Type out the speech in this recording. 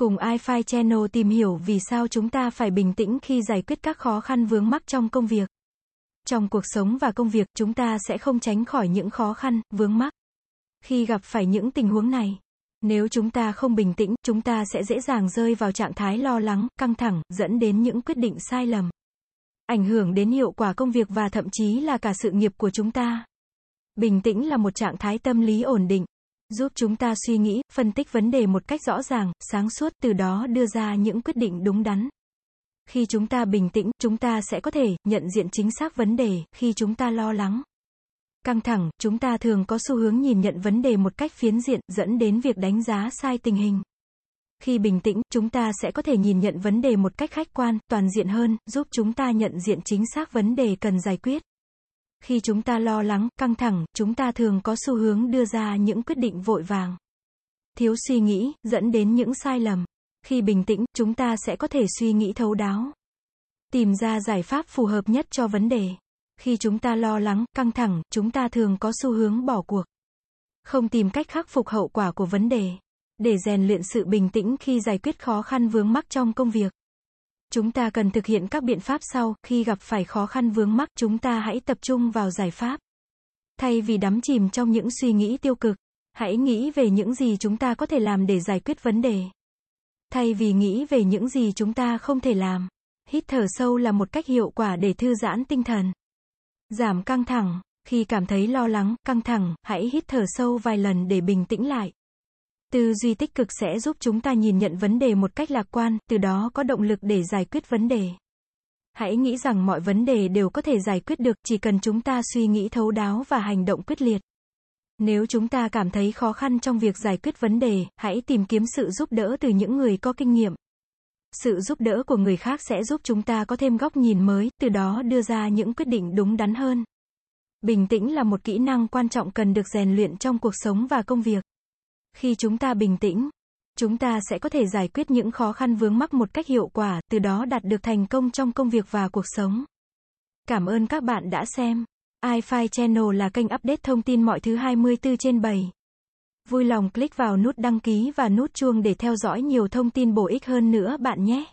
Cùng iFive Channel tìm hiểu vì sao chúng ta phải bình tĩnh khi giải quyết các khó khăn vướng mắc trong công việc. Trong cuộc sống và công việc, chúng ta sẽ không tránh khỏi những khó khăn, vướng mắc. Khi gặp phải những tình huống này, nếu chúng ta không bình tĩnh, chúng ta sẽ dễ dàng rơi vào trạng thái lo lắng, căng thẳng, dẫn đến những quyết định sai lầm, ảnh hưởng đến hiệu quả công việc và thậm chí là cả sự nghiệp của chúng ta. Bình tĩnh là một trạng thái tâm lý ổn định, giúp chúng ta suy nghĩ, phân tích vấn đề một cách rõ ràng, sáng suốt, từ đó đưa ra những quyết định đúng đắn. Khi chúng ta bình tĩnh, chúng ta sẽ có thể nhận diện chính xác vấn đề. Khi chúng ta lo lắng, căng thẳng, chúng ta thường có xu hướng nhìn nhận vấn đề một cách phiến diện, dẫn đến việc đánh giá sai tình hình. Khi bình tĩnh, chúng ta sẽ có thể nhìn nhận vấn đề một cách khách quan, toàn diện hơn, giúp chúng ta nhận diện chính xác vấn đề cần giải quyết. Khi chúng ta lo lắng, căng thẳng, chúng ta thường có xu hướng đưa ra những quyết định vội vàng, thiếu suy nghĩ, dẫn đến những sai lầm. Khi bình tĩnh, chúng ta sẽ có thể suy nghĩ thấu đáo, tìm ra giải pháp phù hợp nhất cho vấn đề. Khi chúng ta lo lắng, căng thẳng, chúng ta thường có xu hướng bỏ cuộc, không tìm cách khắc phục hậu quả của vấn đề. Để rèn luyện sự bình tĩnh khi giải quyết khó khăn vướng mắc trong công việc, chúng ta cần thực hiện các biện pháp sau. Khi gặp phải khó khăn vướng mắc, chúng ta hãy tập trung vào giải pháp. Thay vì đắm chìm trong những suy nghĩ tiêu cực, hãy nghĩ về những gì chúng ta có thể làm để giải quyết vấn đề. Thay vì nghĩ về những gì chúng ta không thể làm, hít thở sâu là một cách hiệu quả để thư giãn tinh thần, giảm căng thẳng. Khi cảm thấy lo lắng, căng thẳng, hãy hít thở sâu vài lần để bình tĩnh lại. Tư duy tích cực sẽ giúp chúng ta nhìn nhận vấn đề một cách lạc quan, từ đó có động lực để giải quyết vấn đề. Hãy nghĩ rằng mọi vấn đề đều có thể giải quyết được, chỉ cần chúng ta suy nghĩ thấu đáo và hành động quyết liệt. Nếu chúng ta cảm thấy khó khăn trong việc giải quyết vấn đề, hãy tìm kiếm sự giúp đỡ từ những người có kinh nghiệm. Sự giúp đỡ của người khác sẽ giúp chúng ta có thêm góc nhìn mới, từ đó đưa ra những quyết định đúng đắn hơn. Bình tĩnh là một kỹ năng quan trọng cần được rèn luyện trong cuộc sống và công việc. Khi chúng ta bình tĩnh, chúng ta sẽ có thể giải quyết những khó khăn vướng mắc một cách hiệu quả, từ đó đạt được thành công trong công việc và cuộc sống. Cảm ơn các bạn đã xem. iFive Channel là kênh update thông tin mọi thứ 24/7. Vui lòng click vào nút đăng ký và nút chuông để theo dõi nhiều thông tin bổ ích hơn nữa bạn nhé.